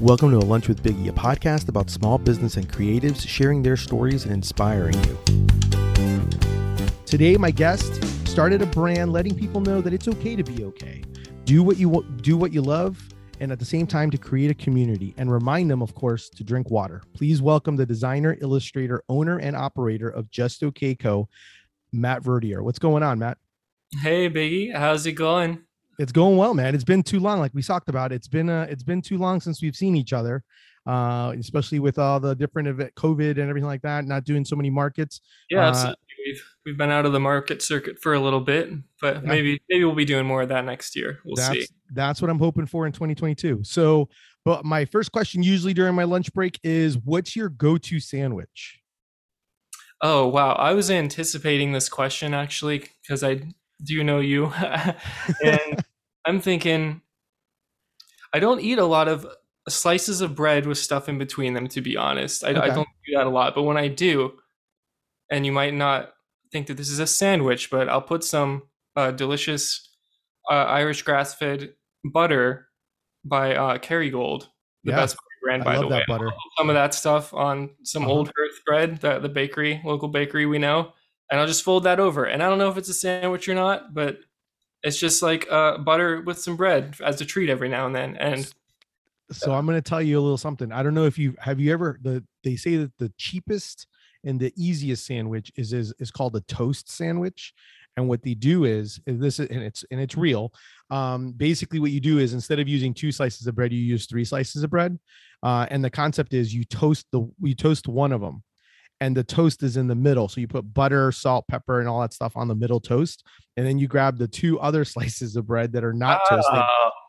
Welcome to A Lunch with Biggie, a podcast about small business and creatives sharing their stories and inspiring you. Today, my guest started a brand letting people know that it's okay to be okay. Do what you love, and at the same time to create a community and remind them, of course, to drink water. Please welcome the designer, illustrator, owner, and operator of Just Okay Co., Matt Vertier. What's going on, Matt? Hey, Biggie. How's it going? It's going well, man. It's been too long. Like we talked about, it's been too long since we've seen each other, especially with all the different event, COVID and everything like that, not doing so many markets. Yeah, absolutely. We've been out of the market circuit for a little bit, but yeah. maybe we'll be doing more of that next year. We'll see. That's what I'm hoping for in 2022. So, but my first question usually during my lunch break is, what's your go-to sandwich? Oh, wow. I was anticipating this question actually, because I do know you. And I'm thinking, I don't eat a lot of slices of bread with stuff in between them, to be honest. I don't do that a lot, but when I do, and you might not think that this is a sandwich, but I'll put some delicious Irish grass-fed butter by Kerrygold, the best brand, by the way. Butter. I'll put some of that stuff on some Old Earth bread, the bakery, local bakery we know, and I'll just fold that over. And I don't know if it's a sandwich or not, but it's just like butter with some bread as a treat every now and then. And so I'm going to tell you a little something. I don't know if they say that the cheapest and the easiest sandwich is called a toast sandwich. And what they do is it's real. Basically what you do is, instead of using 2 slices of bread, you use 3 slices of bread. And the concept is you toast one of them, and the toast is in the middle. So you put butter, salt, pepper, and all that stuff on the middle toast. And then you grab the 2 other slices of bread that are not toasted,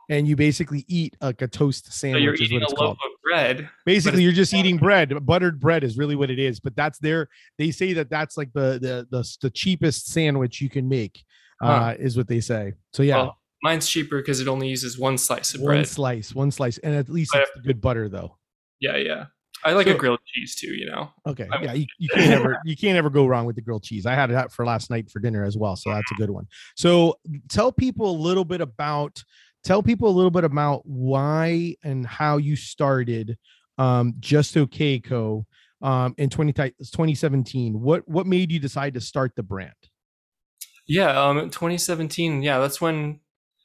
and you basically eat like a toast sandwich. So you're eating a loaf of bread. Basically, you're just eating bread. Buttered bread is really what it is. But they say that that's like the cheapest sandwich you can make, is what they say. So yeah, well, mine's cheaper because it only uses 1 slice of bread. One slice, and at least it's the good butter though. Yeah. I like a grilled cheese too, you know. Okay. Yeah, you can't ever go wrong with the grilled cheese. I had it for last night for dinner as well, so that's a good one. So tell people a little bit about why and how you started Just Okay Co. In 2017. What made you decide to start the brand? Yeah, 2017. Yeah, that's when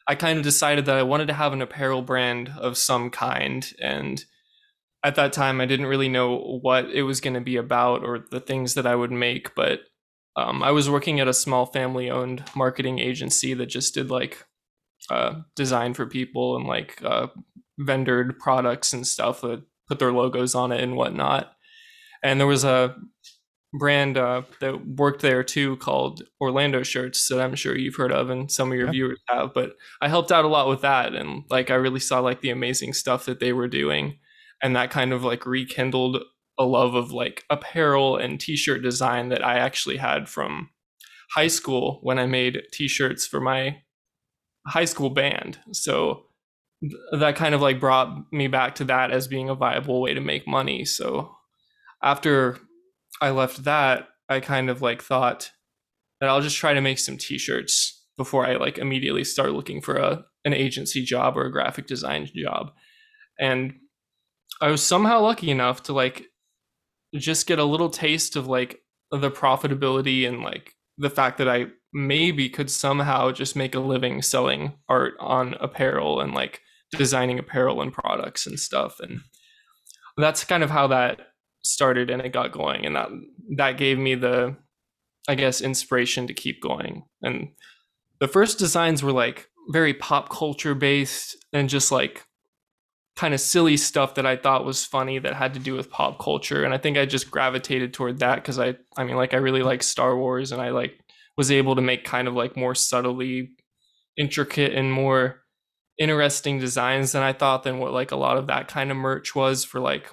I kind of decided that I wanted to have an apparel brand of some kind, and at that time, I didn't really know what it was going to be about or the things that I would make, but I was working at a small family-owned marketing agency that just did like design for people and like vendored products and stuff that put their logos on it and whatnot. And there was a brand that worked there too called Orlando Shirts that I'm sure you've heard of and some of your viewers have, but I helped out a lot with that, and like I really saw like the amazing stuff that they were doing. And that kind of like rekindled a love of like apparel and t-shirt design that I actually had from high school when I made t-shirts for my high school band. So that kind of like brought me back to that as being a viable way to make money. So after I left that, I kind of like thought that I'll just try to make some t-shirts before I like immediately start looking for an agency job or a graphic design job. And I was somehow lucky enough to like just get a little taste of like the profitability and like the fact that I maybe could somehow just make a living selling art on apparel and like designing apparel and products and stuff. And that's kind of how that started, and it got going, and that gave me the, I guess, inspiration to keep going. And the first designs were like very pop culture based and just like kind of silly stuff that I thought was funny that had to do with pop culture. And I think I just gravitated toward that because I really like Star Wars, and I like was able to make kind of like more subtly intricate and more interesting designs than I thought than what like a lot of that kind of merch was for. Like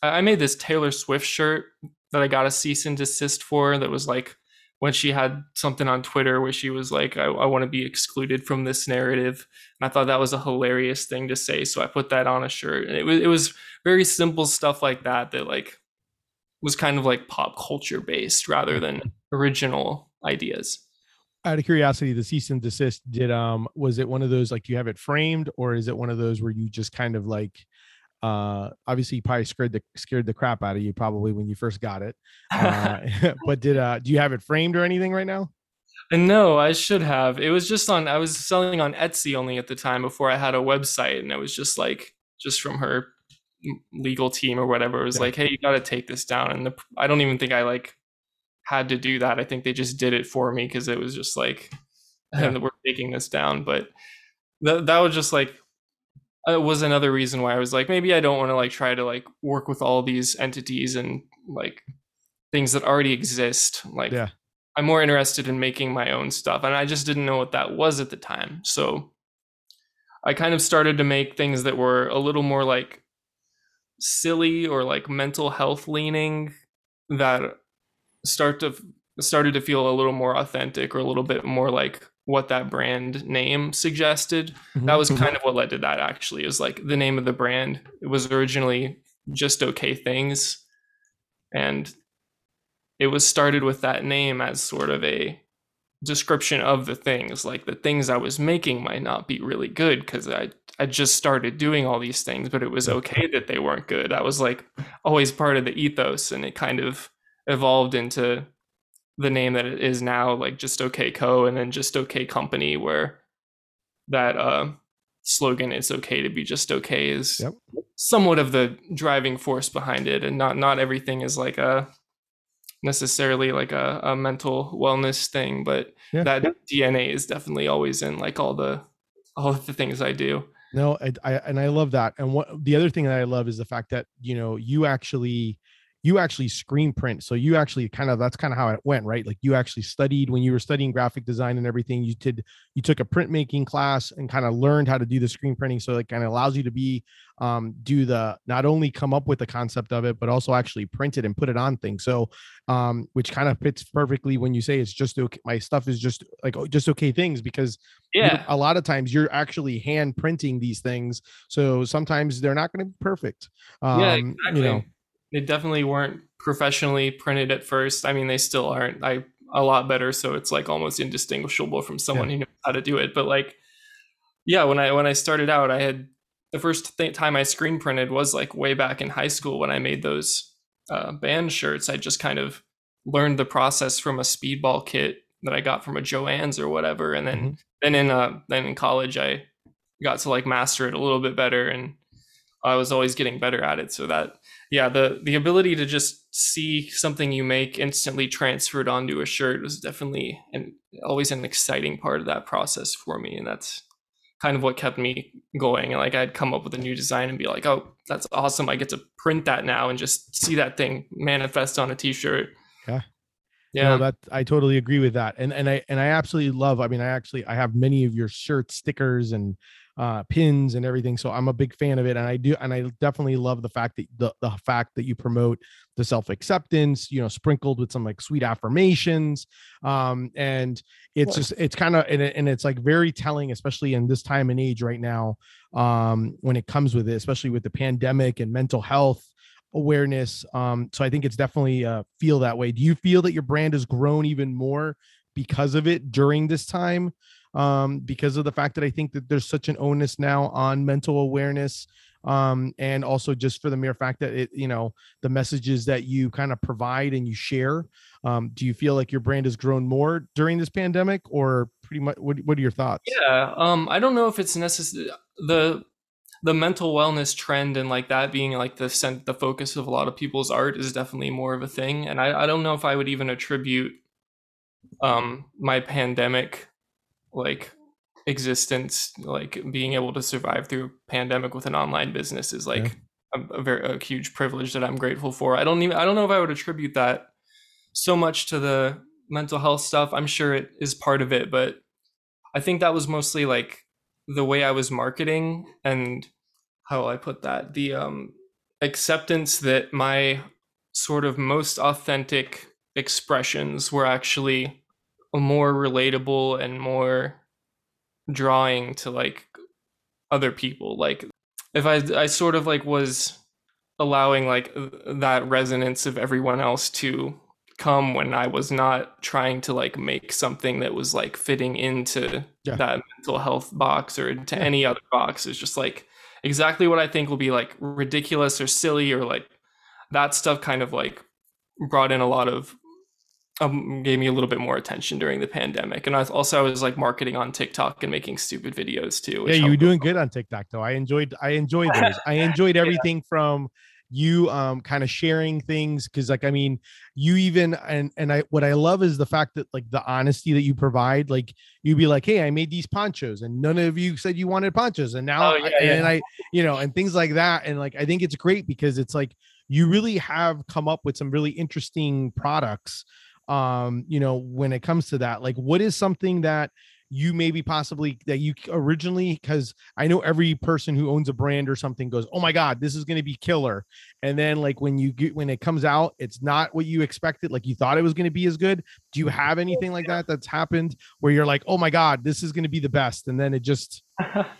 I made this Taylor Swift shirt that I got a cease and desist for, that was like when she had something on Twitter where she was like, I want to be excluded from this narrative. And I thought that was a hilarious thing to say. So I put that on a shirt, and it was very simple stuff like that like was kind of like pop culture based rather than original ideas. Out of curiosity, the cease and desist, was it one of those, like, do you have it framed, or is it one of those where you just kind of like Obviously, you probably scared the crap out of you probably when you first got it. But do you have it framed or anything right now? No, I should have. It was just I was selling on Etsy only at the time before I had a website, and it was just like, just from her legal team or whatever. It was like, hey, you got to take this down. And I don't even think I had to do that. I think they just did it for me because it was just like, we're taking this down. But that was just like, it was another reason why I was like, maybe I don't want to try to work with all these entities and things that already exist. I'm more interested in making my own stuff. And I just didn't know what that was at the time. So I kind of started to make things that were a little more silly or mental health leaning, that started to feel a little more authentic, or a little bit more what that brand name suggested. Mm-hmm. That was kind of what led to that, actually. It was the name of the brand. It was originally Just Okay Things. And it was started with that name as sort of a description of the things. The things I was making might not be really good because I just started doing all these things, but it was okay that they weren't good. That was always part of the ethos, and it kind of evolved into the name that it is now, Just Okay Co. and then Just Okay Company, where that slogan, "It's okay to be just okay," is somewhat of the driving force behind it. And not everything is necessarily a mental wellness thing, but that DNA is definitely always in all of the things I do. No, I love that. And the other thing that I love is the fact that, you actually screen print. So you actually that's kind of how it went, right? You actually studied, when you were studying graphic design and everything, you took a printmaking class and kind of learned how to do the screen printing. So it kind of allows you to be, not only come up with the concept of it, but also actually print it and put it on things. So, which kind of fits perfectly when you say it's just okay. My stuff is just just okay things, because a lot of times you're actually hand printing these things. So sometimes they're not going to be perfect. Exactly. They definitely weren't professionally printed at first. I mean, they still aren't. I a lot better, so it's almost indistinguishable from someone who knows how to do it. But when I started out, I had the first time I screen printed was way back in high school when I made those band shirts. I just kind of learned the process from a speedball kit that I got from a Jo-Ann's or whatever, and then in college I got to master it a little bit better, and I was always getting better at it. So that. Yeah, the ability to just see something you make instantly transferred onto a shirt was definitely always an exciting part of that process for me. And that's kind of what kept me going. And I'd come up with a new design and be like, oh, that's awesome. I get to print that now and just see that thing manifest on a T-shirt. Yeah. Yeah, no, that I totally agree with that. And I absolutely love, I have many of your shirts, stickers, and pins and everything. So I'm a big fan of it. And I definitely love the fact that the fact that you promote the self-acceptance, sprinkled with some sweet affirmations. And it's just, it's kind of, and it's very telling, especially in this time and age right now, when it comes with it, especially with the pandemic and mental health awareness. So I think it's definitely feel that way. Do you feel that your brand has grown even more because of it during this time? Because of the fact that I think that there's such an onus now on mental awareness, and also just for the mere fact that the messages that you kind of provide and you share, do you feel your brand has grown more during this pandemic, or pretty much what are your thoughts? Yeah. I don't know if it's necessary, the mental wellness trend and that being the focus of a lot of people's art is definitely more of a thing. And I don't know if I would even attribute, my pandemic existence, being able to survive through a pandemic with an online business is a huge privilege that I'm grateful for. I don't know if I would attribute that so much to the mental health stuff. I'm sure it is part of it, but I think that was mostly the way I was marketing and how I put that, the acceptance that my sort of most authentic expressions were actually more relatable and more drawing to other people. If I sort of was allowing that resonance of everyone else to come when I was not trying to make something that was fitting into that mental health box or into any other box. It's just exactly what I think will be like ridiculous or silly or like that stuff kind of like brought in a lot of, gave me a little bit more attention during the pandemic. And I was like marketing on TikTok and making stupid videos too. Yeah, you were doing good on TikTok though. I enjoyed those. I enjoyed everything from you kind of sharing things, because like, I mean, you even and I, what I love is the fact that like the honesty that you provide, like you'd be like, hey, I made these ponchos and none of you said you wanted ponchos, and now and I, you know, and things like that. And like I think it's great because it's like you really have come up with some really interesting products. You know, when it comes to that, like what is something that you maybe possibly that you originally, because I know every person who owns a brand or something goes, oh my God, this is going to be killer. And then like when it comes out, it's not what you expected. Like you thought it was going to be as good. Do you have anything like that that's happened where you're like, oh my God, this is going to be the best. And then it just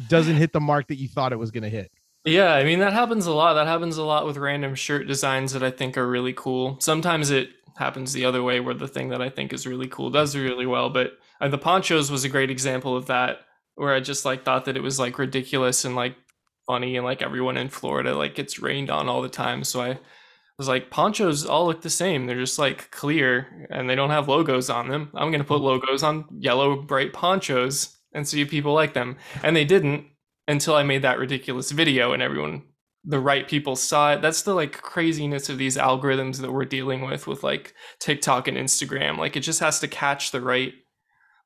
doesn't hit the mark that you thought it was going to hit. Yeah, I mean, that happens a lot. That happens a lot with random shirt designs that I think are really cool. Sometimes it happens the other way where the thing that I think is really cool does really well. But the ponchos was a great example of that, where I just like thought that it was like ridiculous and like funny, and like everyone in Florida like gets rained on all the time. So I was like, ponchos all look the same. They're just like clear and they don't have logos on them. I'm going to put logos on yellow bright ponchos and see if people like them. And they didn't. Until I made that ridiculous video and everyone, the right people saw it. That's the like craziness of these algorithms that we're dealing with like TikTok and Instagram. Like it just has to catch the right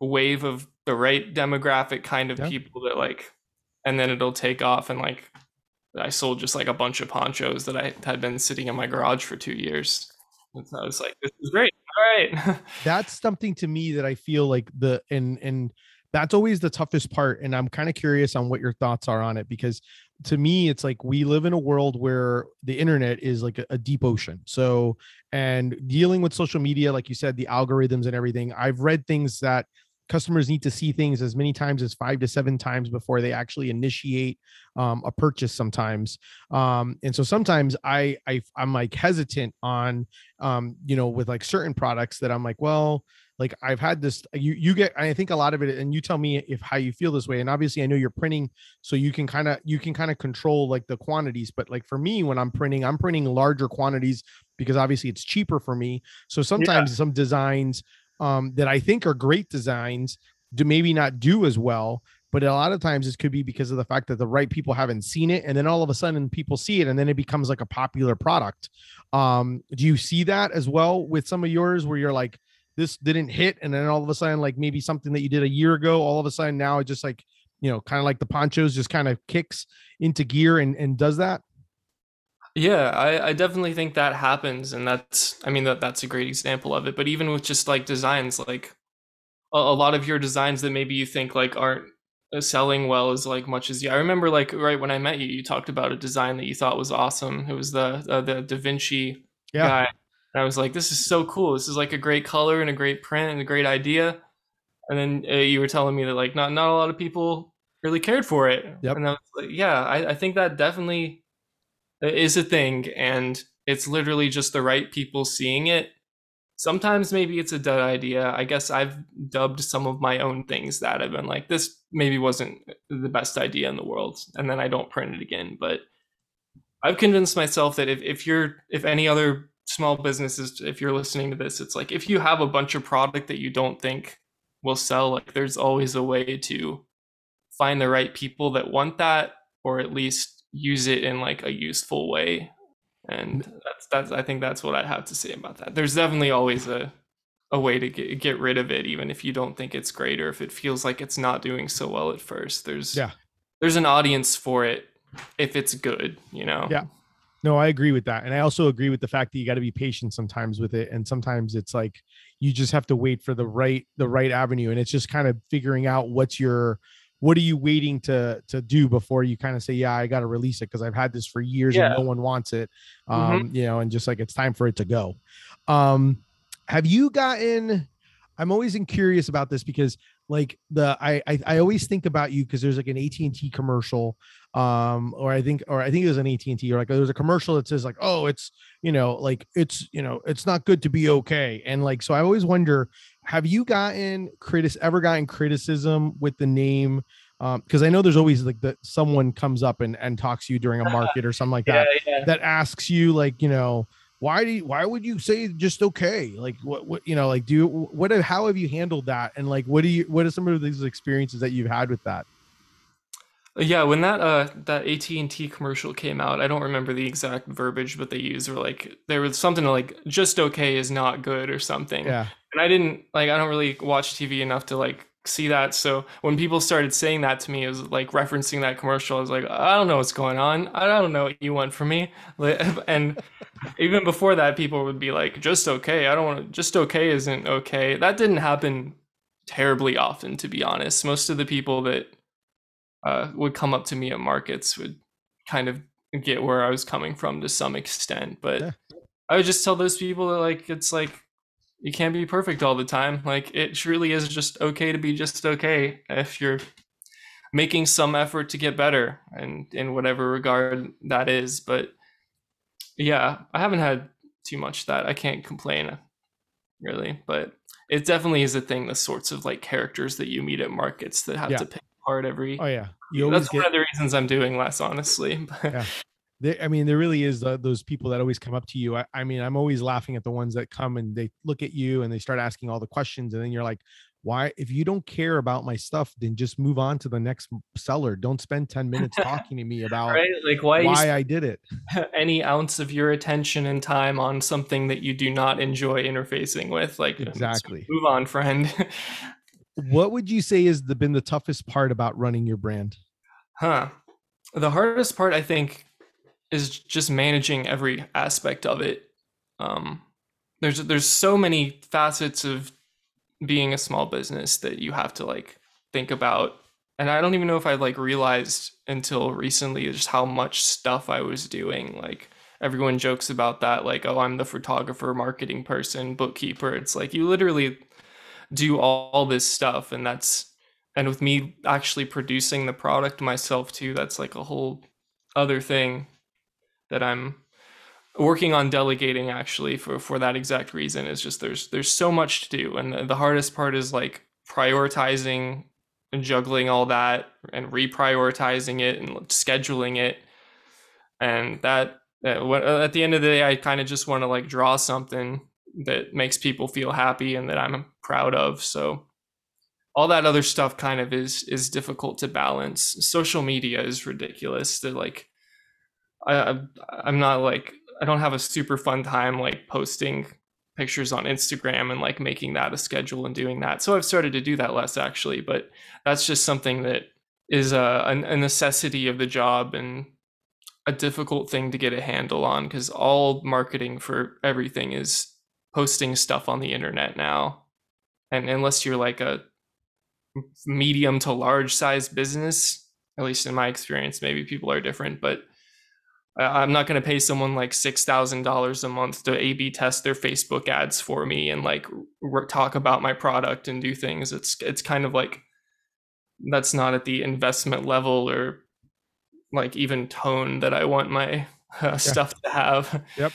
wave of the right demographic kind of people that like, and then it'll take off. And like, I sold just like a bunch of ponchos that I had been sitting in my garage for 2 years. And so I was like, this is great. All right. That's something to me that I feel like that's always the toughest part. And I'm kind of curious on what your thoughts are on it, because to me, it's like we live in a world where the internet is like a deep ocean. So, and dealing with social media, like you said, the algorithms and everything, I've read things that customers need to see things as many times as 5 to 7 times before they actually initiate a purchase sometimes. And so sometimes I'm like hesitant on, you know, with like certain products that I'm like, well, like I've had this, you get, I think a lot of it, and you tell me if how you feel this way. And obviously I know you're printing, so you can kind of control like the quantities, but like for me, when I'm printing larger quantities because obviously it's cheaper for me. So sometimes some designs that I think are great designs do maybe not do as well, but a lot of times it could be because of the fact that the right people haven't seen it. And then all of a sudden people see it and then it becomes like a popular product. Do you see that as well with some of yours where you're like, this didn't hit, and then all of a sudden, like maybe something that you did a year ago, all of a sudden now it just like, you know, kind of like the ponchos just kind of kicks into gear and does that? Yeah, I definitely think that happens. And that's a great example of it. But even with just like designs, like a lot of your designs that maybe you think like aren't selling well as like much as I remember like right when I met you, you talked about a design that you thought was awesome. It was the Da Vinci guy. And I was like, this is so cool. This is like a great color and a great print and a great idea. And then you were telling me that like not a lot of people really cared for it. Yep. And I was like, yeah, I think that definitely is a thing. And it's literally just the right people seeing it. Sometimes maybe it's a dud idea. I guess I've dubbed some of my own things that I've been like, this maybe wasn't the best idea in the world. And then I don't print it again. But I've convinced myself that if any other small businesses, if you're listening to this, it's like if you have a bunch of product that you don't think will sell, like there's always a way to find the right people that want that, or at least use it in like a useful way. And that's I think that's what I have to say about that. There's definitely always a way to get rid of it, even if you don't think it's great or if it feels like it's not doing so well at first. There's an audience for it if it's good, you know. Yeah. No, I agree with that. And I also agree with the fact that you got to be patient sometimes with it. And sometimes it's like, you just have to wait for the right avenue. And it's just kind of figuring out what are you waiting to do before you kind of say, yeah, I got to release it, because I've had this for years and no one wants it. You know, and just like, it's time for it to go. Have you gotten, I'm always curious about this, because like I always think about you, because there's like an AT&T commercial, or I think it was an AT&T, or like there was a commercial that says like, oh, it's, you know, like it's, you know, it's not good to be okay. And like, so I always wonder, have you ever gotten criticism with the name Because I know there's always like that someone comes up and talks to you during a market or something like that, that asks you like, you know, why would you say just okay? Like what, you know, like how have you handled that? And like, what are some of these experiences that you've had with that? Yeah. When that AT&T commercial came out, I don't remember the exact verbiage, but they used were like, there was something like just okay is not good or something. Yeah. And I don't really watch TV enough to like see that. So when people started saying that to me, it was like referencing that commercial. I was like, I don't know what's going on. I don't know what you want from me. And even before that, people would be like, just okay. I don't want to, just okay isn't okay. That didn't happen terribly often, to be honest. Most of the people that would come up to me at markets would kind of get where I was coming from to some extent. But yeah. I would just tell those people that like, it's like, you can't be perfect all the time. Like it truly is just okay to be just okay if you're making some effort to get better and in whatever regard that is. But yeah, I haven't had too much that I can't complain really, but it definitely is a thing, the sorts of like characters that you meet at markets that have to pick apart every. Oh yeah. That's one of the reasons I'm doing less, honestly. Yeah. I mean, there really is those people that always come up to you. I mean, I'm always laughing at the ones that come and they look at you and they start asking all the questions. And then you're like, why? If you don't care about my stuff, then just move on to the next seller. Don't spend 10 minutes talking to me about right? Like, why I did it. Any ounce of your attention and time on something that you do not enjoy interfacing with. Like, exactly. Move on, friend. What would you say has been the toughest part about running your brand? The hardest part, I think, is just managing every aspect of it. There's so many facets of being a small business that you have to like think about. And I don't even know if I like realized until recently just how much stuff I was doing. Like everyone jokes about that, like, oh, I'm the photographer, marketing person, bookkeeper. It's like you literally do all this stuff. And with me actually producing the product myself too, that's like a whole other thing that I'm working on delegating actually for that exact reason. It's just there's so much to do. And the hardest part is like prioritizing and juggling all that and reprioritizing it and scheduling it. And that at the end of the day, I kind of just want to like draw something that makes people feel happy and that I'm proud of. So all that other stuff kind of is difficult to balance. Social media is ridiculous. They're like, I'm not like, I don't have a super fun time like posting pictures on Instagram and like making that a schedule and doing that. So I've started to do that less actually, but that's just something that is a necessity of the job and a difficult thing to get a handle on because all marketing for everything is posting stuff on the internet now. And unless you're like a medium to large size business, at least in my experience, maybe people are different, but I'm not going to pay someone like $6,000 a month to A/B test their Facebook ads for me and like talk about my product and do things. It's kind of like that's not at the investment level or like even tone that I want my stuff to have. Yep.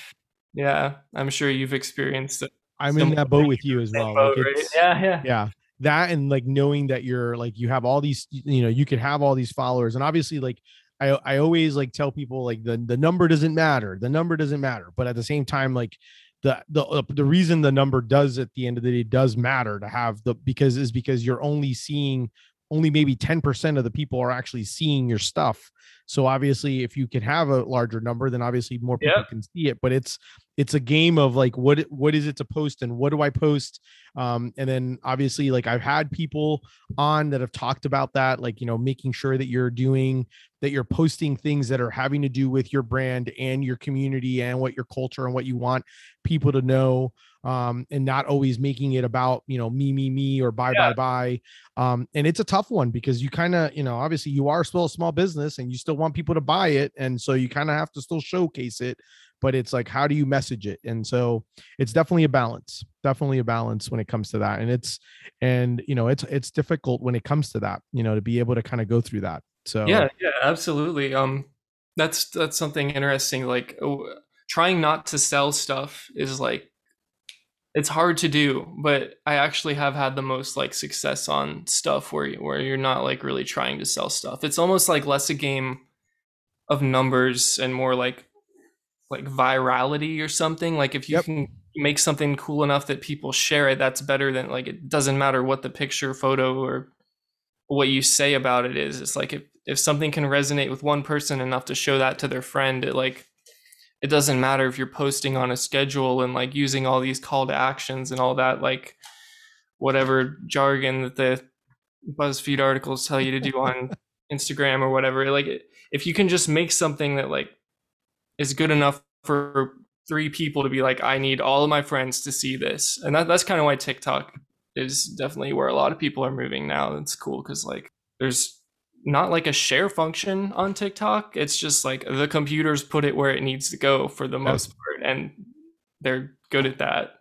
Yeah, I'm sure you've experienced it. I'm in that boat with you as well. Boat, like right? Yeah. That and like knowing that you're like you have all these, you know, you could have all these followers and obviously like. I always like tell people like the number doesn't matter. The number doesn't matter. But at the same time, like the reason the number does at the end of the day does matter to have because you're only seeing only maybe 10% of the people are actually seeing your stuff. So obviously if you can have a larger number, then obviously more people can see it, but it's a game of like, what is it to post and what do I post? And then obviously like I've had people on that have talked about that, like, you know, making sure that you're posting things that are having to do with your brand and your community and what your culture and what you want people to know. And not always making it about, you know, me or buy. And it's a tough one because you kind of, you know, obviously you are still a small business and you still want people to buy it. And so you kind of have to still showcase it, but it's like, how do you message it? And so it's definitely a balance when it comes to that. And it's difficult when it comes to that, you know, to be able to kind of go through that. So yeah, absolutely. That's something interesting. Like trying not to sell stuff is like, it's hard to do, but I actually have had the most like success on stuff where you're not like really trying to sell stuff. It's almost like less a game of numbers and more like virality or something. Like if you can make something cool enough that people share it, that's better than like, it doesn't matter what the picture, photo, or what you say about it is. It's like if something can resonate with one person enough to show that to their friend, it doesn't matter if you're posting on a schedule and like using all these call to actions and all that, like whatever jargon that the BuzzFeed articles tell you to do on Instagram or whatever. Like if you can just make something that like is good enough for three people to be like, I need all of my friends to see this. And that's kind of why TikTok is definitely where a lot of people are moving now. It's cool because like there's not like a share function on TikTok. It's just like the computers put it where it needs to go for the most part, and they're good at that.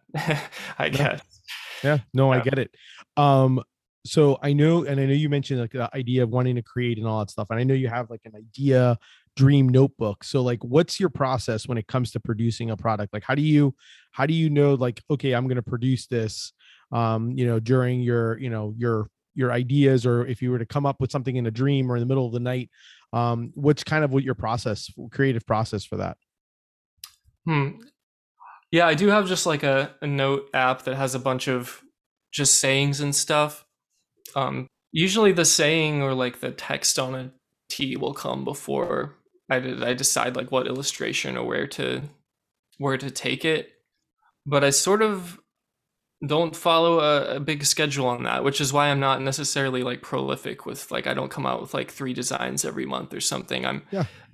I guess. Yeah. No, I get it. So I know, and I know you mentioned like the idea of wanting to create and all that stuff, and I know you have like an idea dream notebook. So like, what's your process when it comes to producing a product? Like, how do you know like, okay, I'm going to produce this, during your ideas, or if you were to come up with something in a dream or in the middle of the night, what's kind of what your creative process for that? Yeah, I do have just like a note app that has a bunch of just sayings and stuff. Usually the saying or like the text on a tee will come before I decide like what illustration or where to take it. But I sort of don't follow a big schedule on that, which is why I'm not necessarily like prolific with like, I don't come out with like 3 designs every month or something. I'm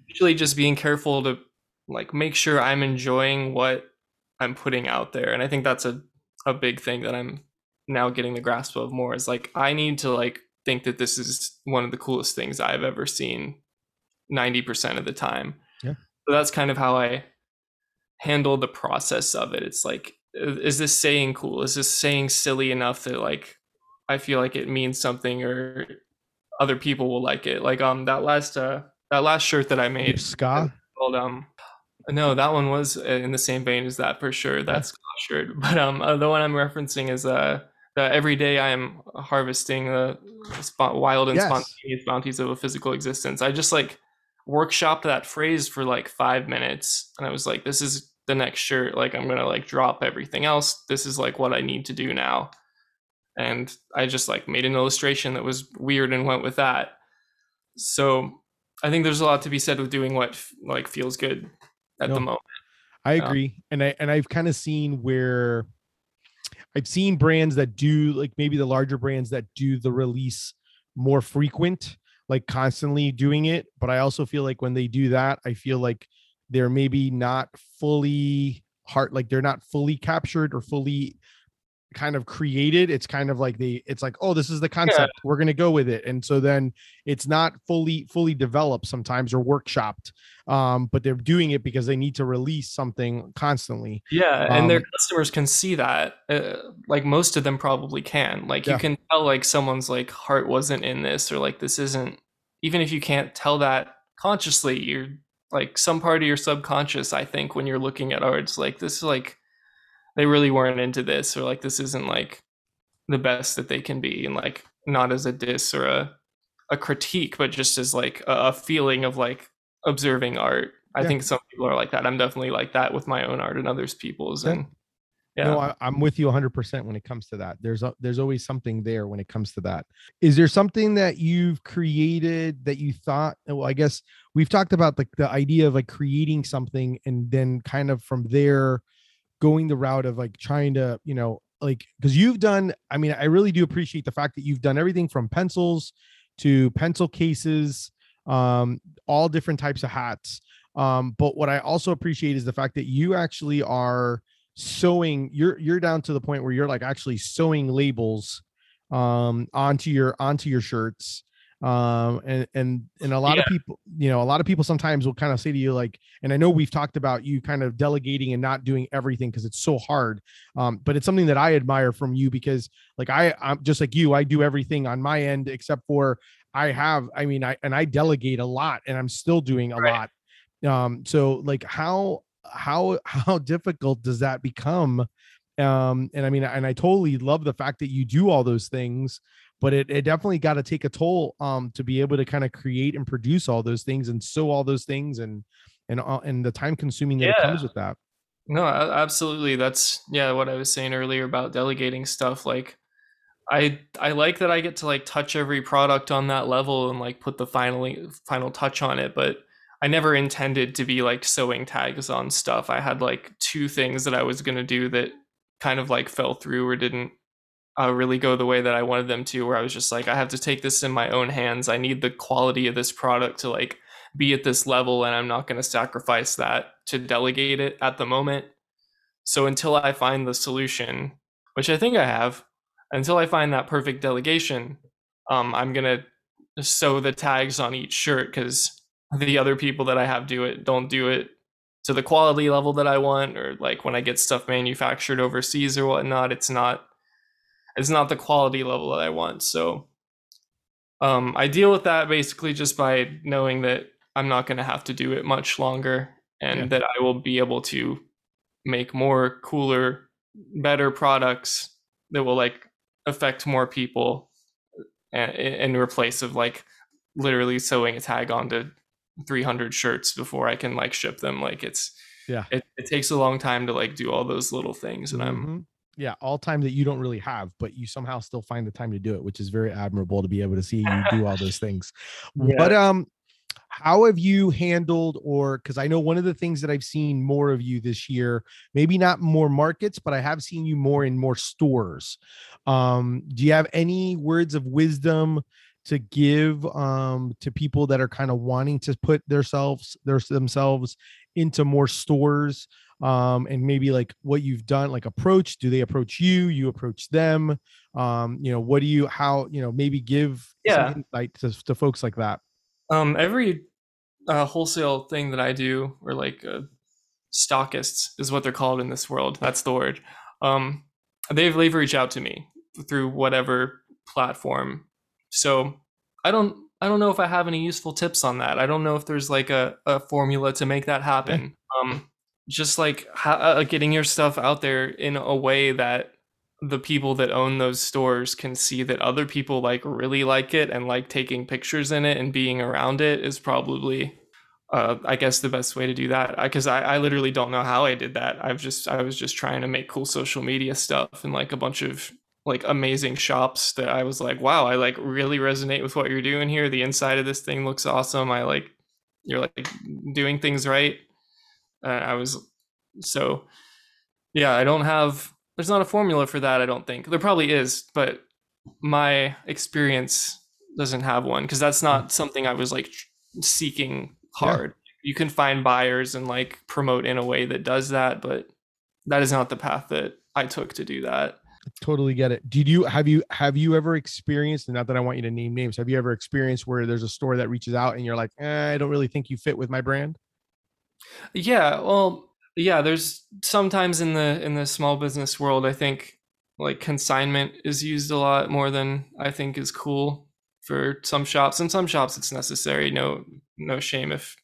usually just being careful to like make sure I'm enjoying what I'm putting out there. And I think that's a big thing that I'm now getting the grasp of more, is like, I need to like think that this is one of the coolest things I've ever seen 90% of the time. Yeah. So that's kind of how I handle the process of it. It's like, is this saying cool? Is this saying silly enough that like I feel like it means something, or other people will like it? Like that last shirt that I made, Ska. Called, no, that one was in the same vein as that for sure. That Ska shirt, but the one I'm referencing is the every day I am harvesting the wild and spontaneous bounties of a physical existence. I just like workshopped that phrase for like 5 minutes, and I was like, this is the next shirt. Like I'm gonna like drop everything else. This is like what I need to do now. And I just like made an illustration that was weird and went with that. So I think there's a lot to be said with doing what like feels good at the moment. I agree. And I've kind of seen where I've seen brands that do like, maybe the larger brands that do the release more frequent, like constantly doing it. But I also feel like when they do that, I feel like they're maybe not fully they're not fully captured or fully kind of created. It's kind of like it's like, oh, this is the concept. We're going to go with it. And so then it's not fully developed sometimes, or workshopped, but they're doing it because they need to release something constantly. Yeah. And their customers can see that, like most of them probably can, like you can tell like someone's like heart wasn't in this, or like, this isn't, even if you can't tell that consciously, you're like some part of your subconscious, I think, when you're looking at arts, like this is like, they really weren't into this, or like this isn't like the best that they can be. And like not as a diss or a critique, but just as like a feeling of like observing art. I think some people are like that. I'm definitely like that with my own art and others people's. And no, I'm with you 100% when it comes to that. There's always something there when it comes to that. Is there something that you've created that you thought, well, I guess we've talked about like the idea of like creating something and then kind of from there going the route of like trying to, like, because you've done, I mean, I really do appreciate the fact that you've done everything from pencils to pencil cases, all different types of hats. But what I also appreciate is the fact that you actually are sewing, you're down to the point where you're like actually sewing labels onto your shirts, and a lot of people, a lot of people sometimes will kind of say to you like, and I know we've talked about you kind of delegating and not doing everything because it's so hard, but it's something that I admire from you, because like I'm just like you, I do everything on my end except for I delegate a lot, and I'm still doing a lot. So like how difficult does that become And I mean, and I totally love the fact that you do all those things, but it definitely got to take a toll, to be able to kind of create and produce all those things and sew all those things and the time consuming that it comes with that. No, absolutely. That's what I was saying earlier about delegating stuff. Like I like that I get to like touch every product on that level and like put the final touch on it. But I never intended to be like sewing tags on stuff. I had like two things that I was going to do that kind of like fell through or didn't really go the way that I wanted them to, where I was just like, I have to take this in my own hands. I need the quality of this product to like be at this level, and I'm not going to sacrifice that to delegate it at the moment. So until I find the solution, which I think I have, until I find that perfect delegation, I'm going to sew the tags on each shirt, because the other people that I have do it don't do it to the quality level that I want, or like when I get stuff manufactured overseas or whatnot, it's not the quality level that I want. So I deal with that basically just by knowing that I'm not going to have to do it much longer, and that I will be able to make more cooler, better products that will like affect more people in replace of like literally sewing a tag onto 300 shirts before I can like ship them. Like it takes a long time to like do all those little things. And I'm all time that you don't really have, but you somehow still find the time to do it, which is very admirable to be able to see you do all those things. Yeah. But how have you handled, or because I know one of the things that I've seen more of you this year, maybe not more markets, but I have seen you more in more stores. Do you have any words of wisdom to give to people that are kind of wanting to put themselves into more stores, and maybe like what you've done, like approach? Do they approach you? You approach them? What do you, how, maybe give some insight to folks like that? Every wholesale thing that I do, or like stockists is what they're called in this world. That's the word. They've reached out to me through whatever platform. So I don't know if I have any useful tips on that. I don't know if there's like a formula to make that happen. Just like getting your stuff out there in a way that the people that own those stores can see that other people like really like it and like taking pictures in it and being around it is probably, I guess, the best way to do that. Because I literally don't know how I did that. I was just trying to make cool social media stuff and like a bunch of like amazing shops that I was like, wow, I like really resonate with what you're doing here. The inside of this thing looks awesome. You're like doing things right. I don't have. There's not a formula for that, I don't think. There probably is, but my experience doesn't have one, because that's not something I was like seeking hard. Yeah. You can find buyers and like promote in a way that does that, but that is not the path that I took to do that. I totally get it. Did you have you ever experienced, and not that I want you to name names, have you ever experienced where there's a store that reaches out and you're like, I don't really think you fit with my brand? Yeah, well, yeah, there's sometimes in the small business world, I think like consignment is used a lot more than I think is cool for some shops. In some shops it's necessary. No shame if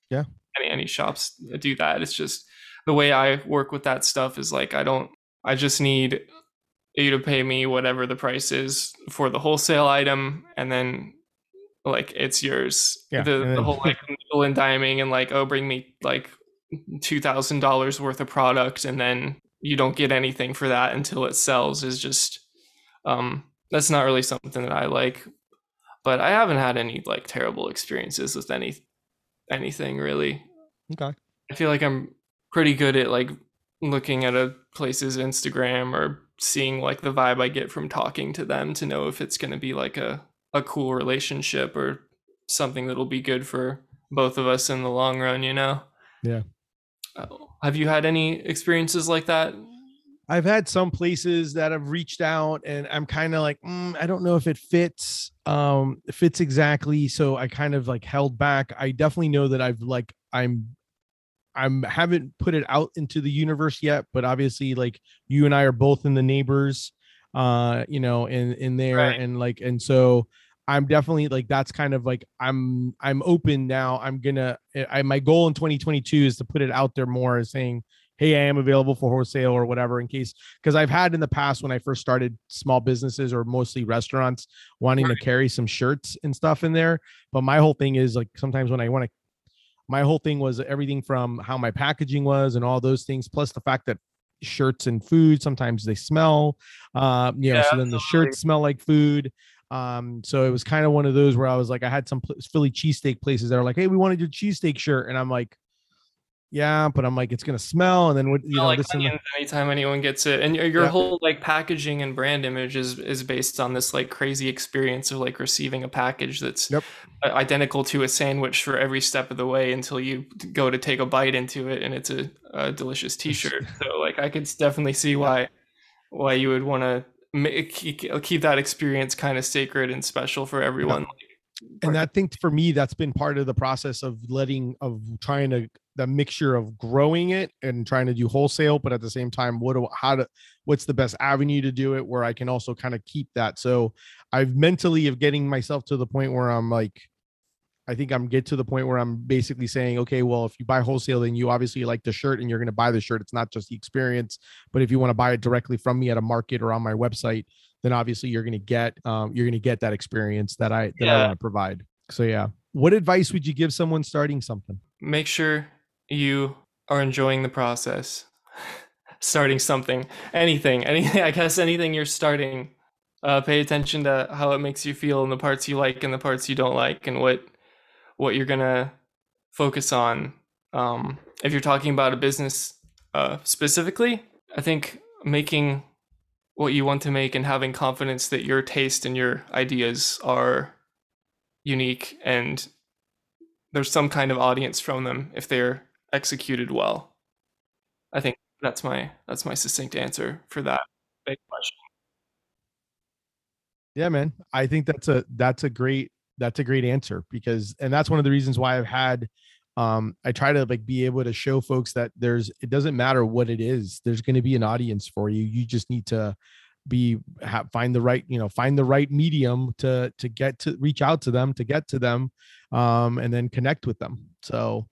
any shops do that. It's just the way I work with that stuff is like, I just need you to pay me whatever the price is for the wholesale item, and then like it's yours. Yeah. The whole like nickel and diming and like, oh, bring me like $2,000 worth of product and then you don't get anything for that until it sells is just that's not really something that I like. But I haven't had any like terrible experiences with anything really. Okay. I feel like I'm pretty good at like looking at a place's Instagram or seeing like the vibe I get from talking to them to know if it's going to be like a cool relationship or something that'll be good for both of us in the long run, Yeah. Have you had any experiences like that? I've had some places that have reached out and I'm kind of like, I don't know if it fits exactly. So I kind of like held back. I definitely know that I've like, I haven't put it out into the universe yet, but obviously like you and I are both in the neighbors, in there. Right. And like, and so I'm definitely like, that's kind of like, I'm open now. My goal in 2022 is to put it out there more as saying, hey, I am available for wholesale or whatever, in case, because I've had in the past when I first started small businesses or mostly restaurants wanting to carry some shirts and stuff in there. But my whole thing is like, sometimes when I want to, my whole thing was everything from how my packaging was and all those things, plus the fact that shirts and food, sometimes they smell, so then the shirts smell like food. So it was kind of one of those where I was like, I had some Philly cheesesteak places that are like, hey, we wanted your cheesesteak shirt. And I'm like, yeah, but I'm like, it's going to smell. And then what, you know, like this onions, anytime anyone gets it. And your whole like packaging and brand image is based on this like crazy experience of like receiving a package that's identical to a sandwich for every step of the way until you go to take a bite into it. And it's a delicious t-shirt. So like, I could definitely see why you would want to keep that experience kind of sacred and special for everyone. And I think for me, that's been part of the process of trying to, the mixture of growing it and trying to do wholesale, but at the same time, what's the best avenue to do it where I can also kind of keep that. So I've mentally of getting myself to the point where I'm like, I think I'm get to the point where I'm basically saying, okay, well, if you buy wholesale, then you obviously like the shirt and you're going to buy the shirt. It's not just the experience, but if you want to buy it directly from me at a market or on my website, then obviously you're going to get that experience that I want to provide. So yeah. What advice would you give someone starting something? Make sure you are enjoying the process. Starting something, anything, I guess anything you're starting, pay attention to how it makes you feel and the parts you like and the parts you don't like and what you're going to focus on. If you're talking about a business specifically, I think making what you want to make and having confidence that your taste and your ideas are unique and there's some kind of audience from them if they're executed well. I think that's my succinct answer for that big question. Yeah, man. I think that's a great answer because that's one of the reasons why I've had I try to like be able to show folks that it doesn't matter what it is. There's going to be an audience for you. You just need to find the right medium to reach out to them, to get to them, and then connect with them. So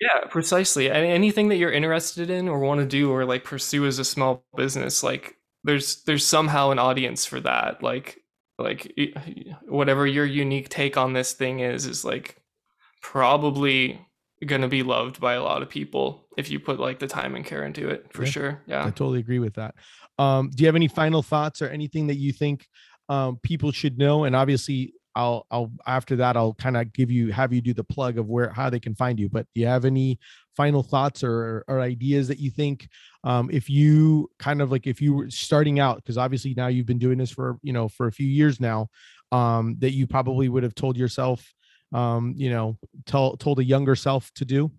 yeah, precisely. And anything that you're interested in or want to do or like pursue as a small business, like there's somehow an audience for that. Like whatever your unique take on this thing is like probably going to be loved by a lot of people if you put like the time and care into it for sure. Yeah, I totally agree with that. Do you have any final thoughts or anything that you think people should know? And obviously I'll after that, I'll kind of have you do the plug of how they can find you, but do you have any final thoughts or ideas that you think if you were starting out, because obviously now you've been doing this for a few years now, that you probably would have told yourself, told a younger self to do?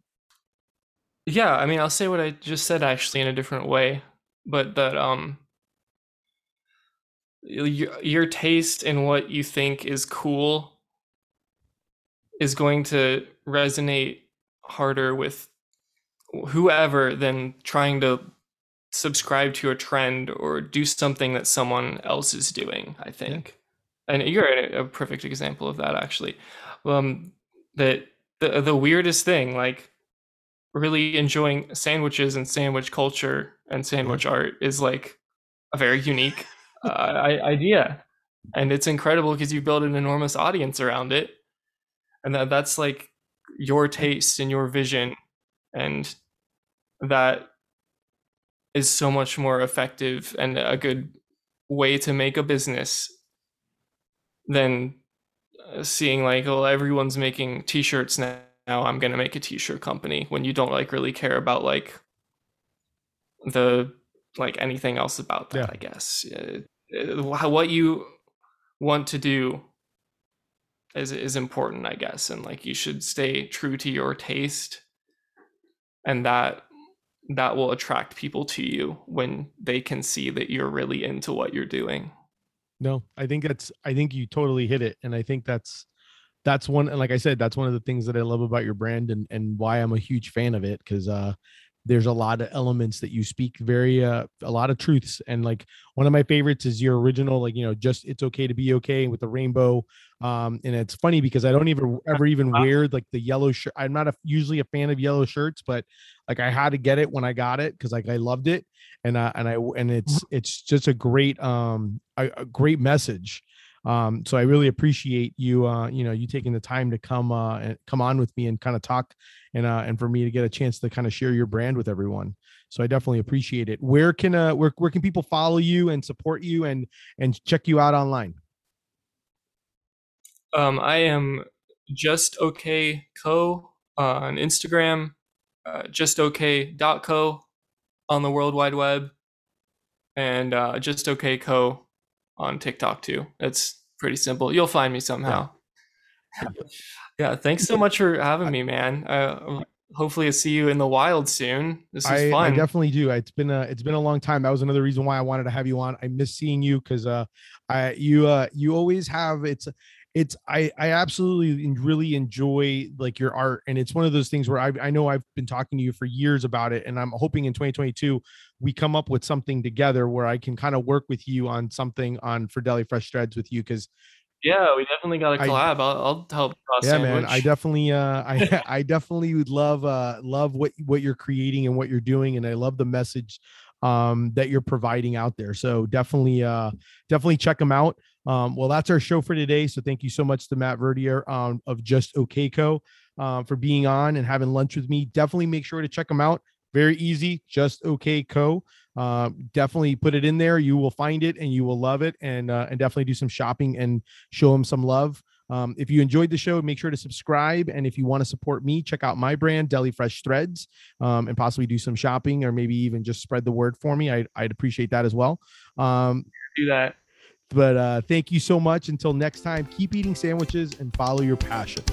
Yeah. I mean, I'll say what I just said actually in a different way, but that, your taste in what you think is cool is going to resonate harder with whoever than trying to subscribe to a trend or do something that someone else is doing, I think. Yeah. And you're a perfect example of that, actually. That the weirdest thing, like really enjoying sandwiches and sandwich culture and sandwich art is like a very unique idea, and it's incredible because you build an enormous audience around it, and that's like your taste and your vision, and that is so much more effective and a good way to make a business than seeing like, oh, everyone's making t-shirts now I'm gonna make a t-shirt company, when you don't like really care about like the anything else about that. I guess what you want to do is important, I guess, and like you should stay true to your taste, and that will attract people to you when they can see that you're really into what you're doing. No, I think you totally hit it. And I think that's one, and like I said, that's one of the things that I love about your brand and why I'm a huge fan of it. Cause, there's a lot of elements that you speak a lot of truths. And like one of my favorites is your original, like, you know, just, it's okay to be okay with the rainbow And it's funny because I don't ever even wear like the yellow shirt. I'm not usually a fan of yellow shirts, but like I had to get it when I got it because like I loved it, and it's just a great a great message. So I really appreciate you, you taking the time to come on with me and kind of talk and for me to get a chance to kind of share your brand with everyone. So I definitely appreciate it. Where can, where can people follow you and support you and check you out online? I am Just Okay Co. On Instagram, justok.co on the World Wide Web, and Just Okay Co. on TikTok too. It's pretty simple. You'll find me somehow. Yeah. Yeah, thanks so much for having me, man. Hopefully I see you in the wild soon. This is fun. I definitely do. It's been a long time. That was another reason why I wanted to have you on. I miss seeing you because you always have I absolutely really enjoy like your art. And it's one of those things where I know I've been talking to you for years about it. And I'm hoping in 2022, we come up with something together where I can kind of work with you on something for Deli Fresh Threads with you. Cause yeah, we definitely got to collab. I'll help. Yeah, sandwich. Man, I definitely, I definitely would love what you're creating and what you're doing. And I love the message that you're providing out there. So definitely check them out. Well, that's our show for today. So thank you so much to Matt Vertier of Just Okay Co. For being on and having lunch with me. Definitely make sure to check them out. Very easy. Just Okay Co. Definitely put it in there. You will find it and you will love it, and definitely do some shopping and show them some love. If you enjoyed the show, make sure to subscribe. And if you want to support me, check out my brand, Deli Fresh Threads, and possibly do some shopping or maybe even just spread the word for me. I'd appreciate that as well. Do that. But thank you so much. Until next time, keep eating sandwiches and follow your passion.